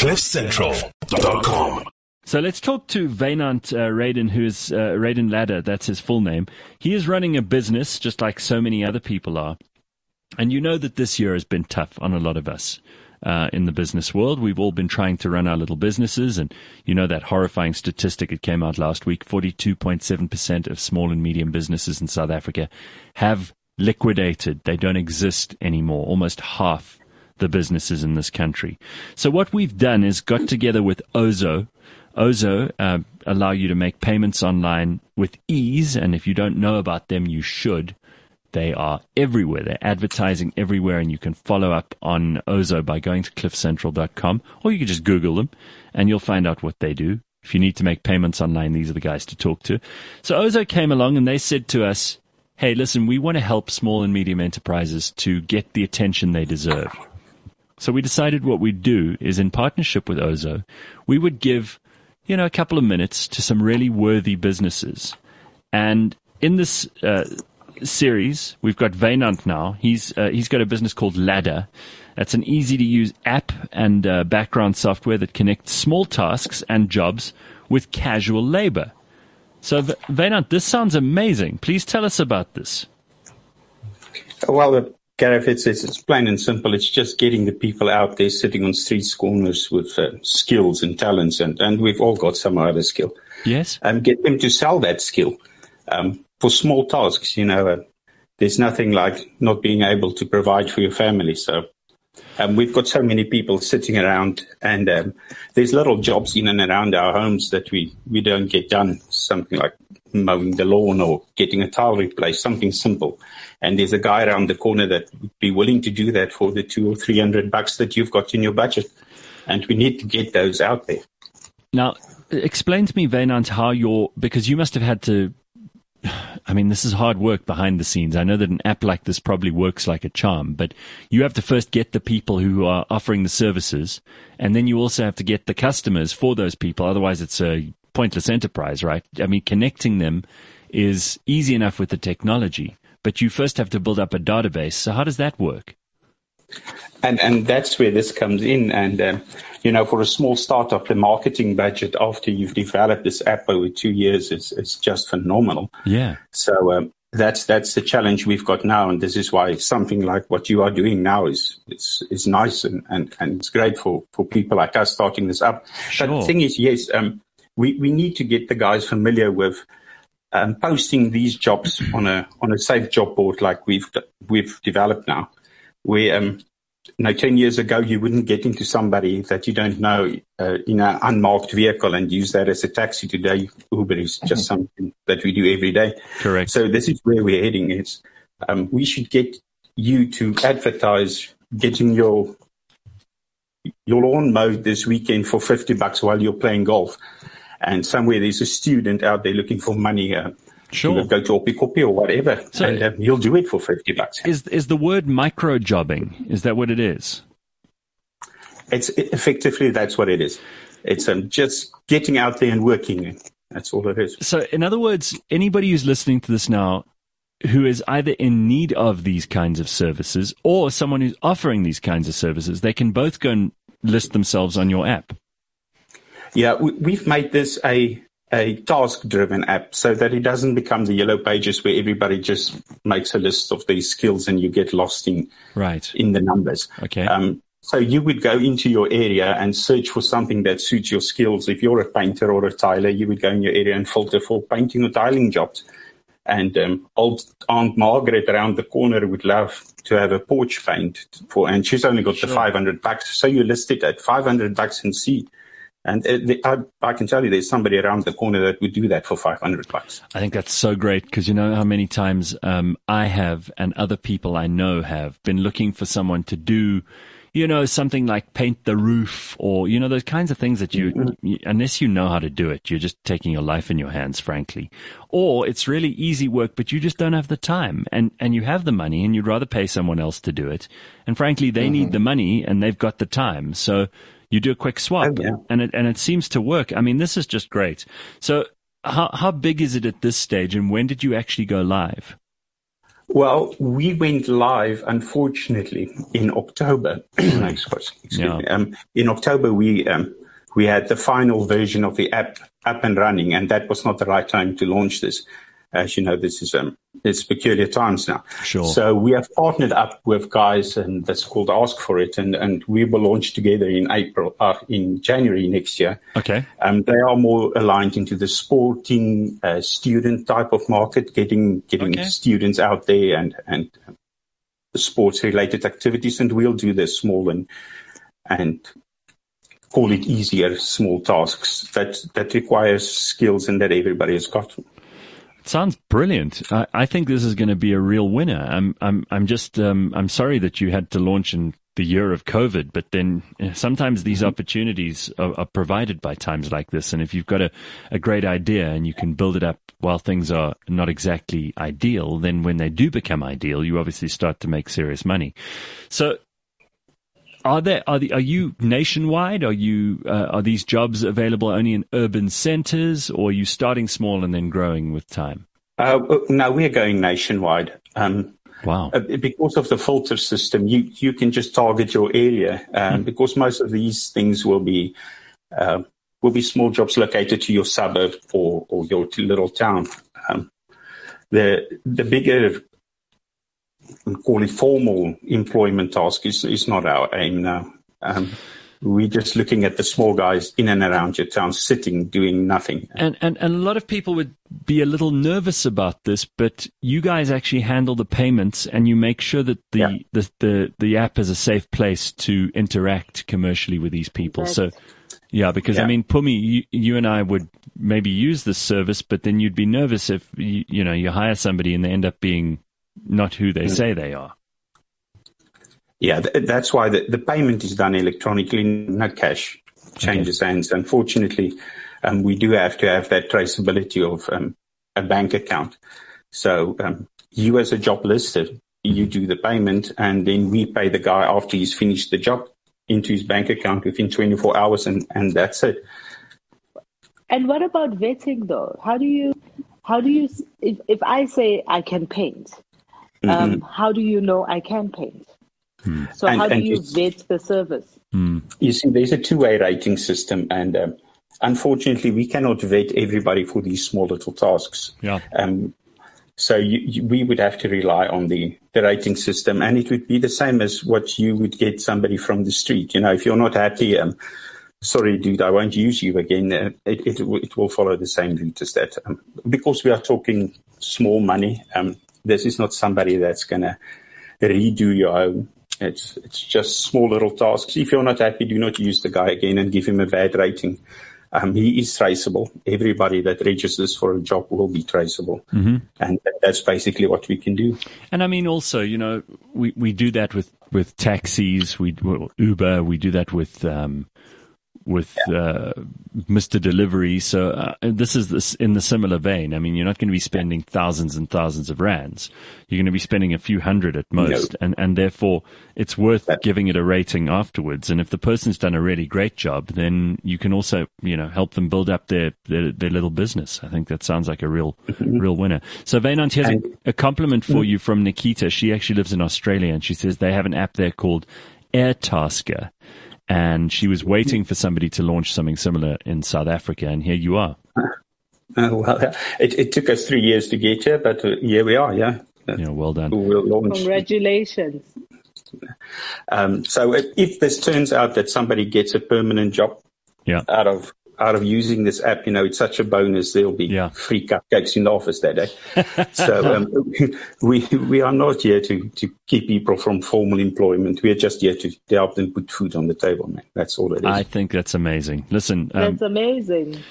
CliffCentral.com. So let's talk to Vaynant Radin, who is Radin Ladder, that's his full name. He is running a business just like so many other people are. And you know that this year has been tough on a lot of us in the business world. We've all been trying to run our little businesses. And you know that horrifying statistic, it came out last week, 42.7% of small and medium businesses in South Africa have liquidated. They don't exist anymore, almost half the businesses in this country. So what we've done is got together with Ozow. Ozow allow you to make payments online with ease, and if you don't know about them, you should. They are everywhere. They're advertising everywhere, and you can follow up on Ozow by going to cliffcentral.com, or you can just Google them, and you'll find out what they do. If you need to make payments online, these are the guys to talk to. So Ozow came along, and they said to us, hey, listen, we want to help small and medium enterprises to get the attention they deserve. So we decided what we'd do is, in partnership with Ozow, we would give a couple of minutes to some really worthy businesses. And in this series, we've got Vaynant now. He's got a business called Ladder. That's an easy-to-use app and background software that connects small tasks and jobs with casual labor. So, Vaynant, this sounds amazing. Please tell us about this. Well, Gareth, it's plain and simple. It's just getting the people out there sitting on streets corners with skills and talents, and we've all got some other skill. Yes. Get them to sell that skill for small tasks. There's nothing like not being able to provide for your family. So we've got so many people sitting around, and there's little jobs in and around our homes that we don't get done, something like mowing the lawn or getting a tile replaced, something simple. And there's a guy around the corner that would be willing to do that for the $200 or $300 that you've got in your budget. And we need to get those out there. Now, explain to me, Vaynant, because you must have had to, this is hard work behind the scenes. I know that an app like this probably works like a charm, but you have to first get the people who are offering the services, and then you also have to get the customers for those people. Otherwise, it's a pointless enterprise, right? Connecting them is easy enough with the technology, but you first have to build up a database. So how does that work? And that's where this comes in. And, for a small startup, the marketing budget after you've developed this app over 2 years is just phenomenal. Yeah. So that's the challenge we've got now. And this is why something like what you are doing now is nice and it's great for people like us starting this up. Sure. But the thing is, yes, we need to get the guys familiar with posting these jobs on a safe job board like we've developed now. Where 10 years ago, you wouldn't get into somebody that you don't know in an unmarked vehicle and use that as a taxi. Today, Uber is just something that we do every day. Correct. So this is where we're heading. It's we should get you to advertise getting your lawn mowed this weekend for $50 while you're playing golf. And somewhere there's a student out there looking for money. Sure. Go to Opikopi or whatever, so, and you'll do it for $50. Is the word micro-jobbing, is that what it is? Effectively, that's what it is. It's just getting out there and working. That's all it is. So, in other words, anybody who's listening to this now who is either in need of these kinds of services or someone who's offering these kinds of services, they can both go and list themselves on your app. Yeah, we've made this a task-driven app so that it doesn't become the yellow pages where everybody just makes a list of these skills and you get lost in the numbers. Okay. So you would go into your area and search for something that suits your skills. If you're a painter or a tiler, you would go in your area and filter for painting or tiling jobs. And old Aunt Margaret around the corner would love to have a porch paint and she's only got the $500. So you list it at $500 and see. And I can tell you there's somebody around the corner that would do that for $500. I think that's so great because you know how many times I have and other people I know have been looking for someone to do, something like paint the roof or, those kinds of things that unless you know how to do it, you're just taking your life in your hands, frankly. Or it's really easy work, but you just don't have the time and you have the money and you'd rather pay someone else to do it. And frankly, they need the money and they've got the time. So you do a quick swap, and it seems to work. This is just great. So how big is it at this stage, and when did you actually go live? Well, we went live, unfortunately, in October. Excuse me. In October, we had the final version of the app up and running, and that was not the right time to launch this. As you know, this is it's peculiar times now. Sure. So we have partnered up with guys, and that's called Ask for It, and we will launch together in January next year. Okay. They are more aligned into the sporting student type of market, getting students out there and sports related activities, and we'll do the small and call it easier small tasks that requires skills and that everybody has got. Sounds brilliant. I think this is going to be a real winner. I'm sorry that you had to launch in the year of COVID, but then sometimes these opportunities are provided by times like this. And if you've got a great idea and you can build it up while things are not exactly ideal, then when they do become ideal, you obviously start to make serious money. So are you nationwide? Are these jobs available only in urban centers, or are you starting small and then growing with time? No, we're going nationwide. Wow. Because of the filter system, you can just target your area, because most of these things will be small jobs located to your suburb or your little town. The bigger, call it formal employment task, is not our aim now. We're just looking at the small guys in and around your town, sitting, doing nothing. And a lot of people would be a little nervous about this, but you guys actually handle the payments and you make sure that the app is a safe place to interact commercially with these people. So, yeah, because, I mean, Pumi, you and I would maybe use this service, but then you'd be nervous if, you hire somebody and they end up being not who they say they are. Yeah, that's why the payment is done electronically, no cash changes hands. Unfortunately, we do have to have that traceability of a bank account. So you as a job lister, you do the payment, and then we pay the guy after he's finished the job into his bank account within 24 hours, and that's it. And what about vetting, though? How do you if I say I can paint, how do you know I can paint? So how do you vet the service? You see, there's a two-way rating system, and unfortunately, we cannot vet everybody for these small little tasks. Yeah. So we would have to rely on the rating system, and it would be the same as what you would get somebody from the street. You know, if you're not happy, sorry, dude, I won't use you again. It will follow the same route as that. Because we are talking small money, this is not somebody that's going to redo your home. It's just small little tasks. If you're not happy, do not use the guy again and give him a bad rating. He is traceable. Everybody that registers for a job will be traceable. Mm-hmm. And that's basically what we can do. And I mean, also, we do that with taxis, Uber, we do that with Mr. Delivery. So this is in the similar vein. I mean, you're not going to be spending thousands and thousands of rands. You're going to be spending a few hundred at most. No. And therefore, it's worth giving it a rating afterwards. And if the person's done a really great job, then you can also, help them build up their little business. I think that sounds like a real winner. So Vaynant, here's a compliment for you from Nikita. She actually lives in Australia, and she says they have an app there called Air Tasker. And she was waiting for somebody to launch something similar in South Africa, and here you are. Well, it took us 3 years to get here, but here we are, yeah. Yeah, well done. We'll launch. Congratulations. So if this turns out that somebody gets a permanent job out of using this app, it's such a bonus. There'll be free cupcakes in the office that day. So we are not here to keep people from formal employment. We are just here to help them put food on the table, man. That's all it is. I think that's amazing. Listen. That's amazing.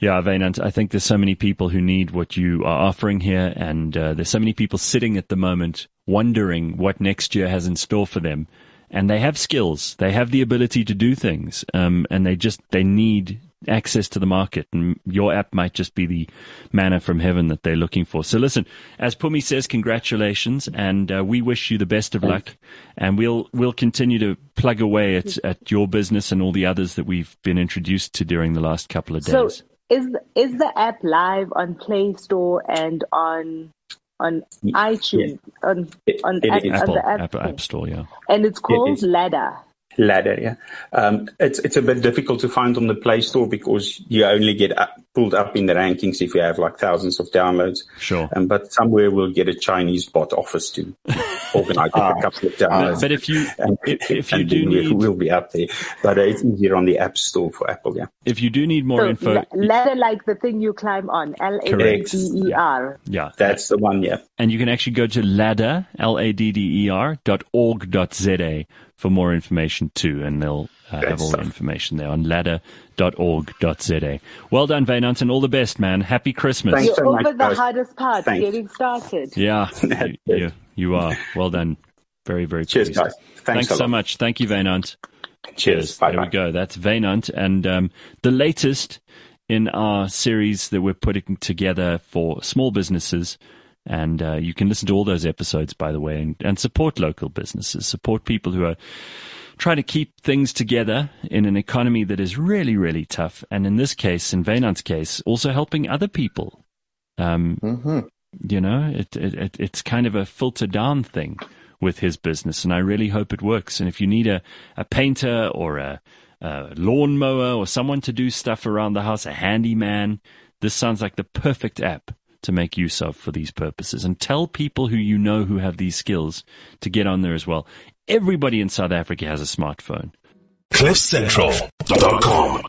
Yeah, Vaynant, I think there's so many people who need what you are offering here, and there's so many people sitting at the moment wondering what next year has in store for them. And they have skills. They have the ability to do things, and they need access to the market, and your app might just be the manna from heaven that they're looking for. So listen, as Pumi says, congratulations, and we wish you the best of luck, and we'll continue to plug away at your business and all the others that we've been introduced to during the last couple of days. So is the app live on Play Store and on on iTunes, on the App Store, yeah. And it's called Ladder. Ladder, yeah. It's a bit difficult to find on the Play Store because you only get pulled up in the rankings if you have like thousands of downloads. Sure. But somewhere we'll get a Chinese bot office to organize a couple of downloads. But if you do need, we'll be up there. But it's easier on the App Store for Apple, yeah. If you do need more info, ladder like the thing you climb on, L-A-D-D-E-R. Yeah, that's the one, yeah. And you can actually go to ladder, ladder.org.za. for more information too, and they'll have all the information there on ladder.org.za. Well done, Vaynant, and all the best, man. Happy Christmas. Thanks so much. Over the hardest part, getting started. Yeah, you are. Well done. Very, very cheers, pleased. Guys. Thanks so much. Thank you, Vaynant. Cheers. Bye-bye. There we go. That's Vaynant, and the latest in our series that we're putting together for small businesses. And you can listen to all those episodes, by the way, and support local businesses, support people who are trying to keep things together in an economy that is really, really tough. And in this case, in Vaynant's case, also helping other people. You know, it's kind of a filter down thing with his business, and I really hope it works. And if you need a painter or a lawnmower or someone to do stuff around the house, a handyman, this sounds like the perfect app to make use of for these purposes. And tell people who you know who have these skills to get on there as well. Everybody in South Africa has a smartphone. CliffCentral.com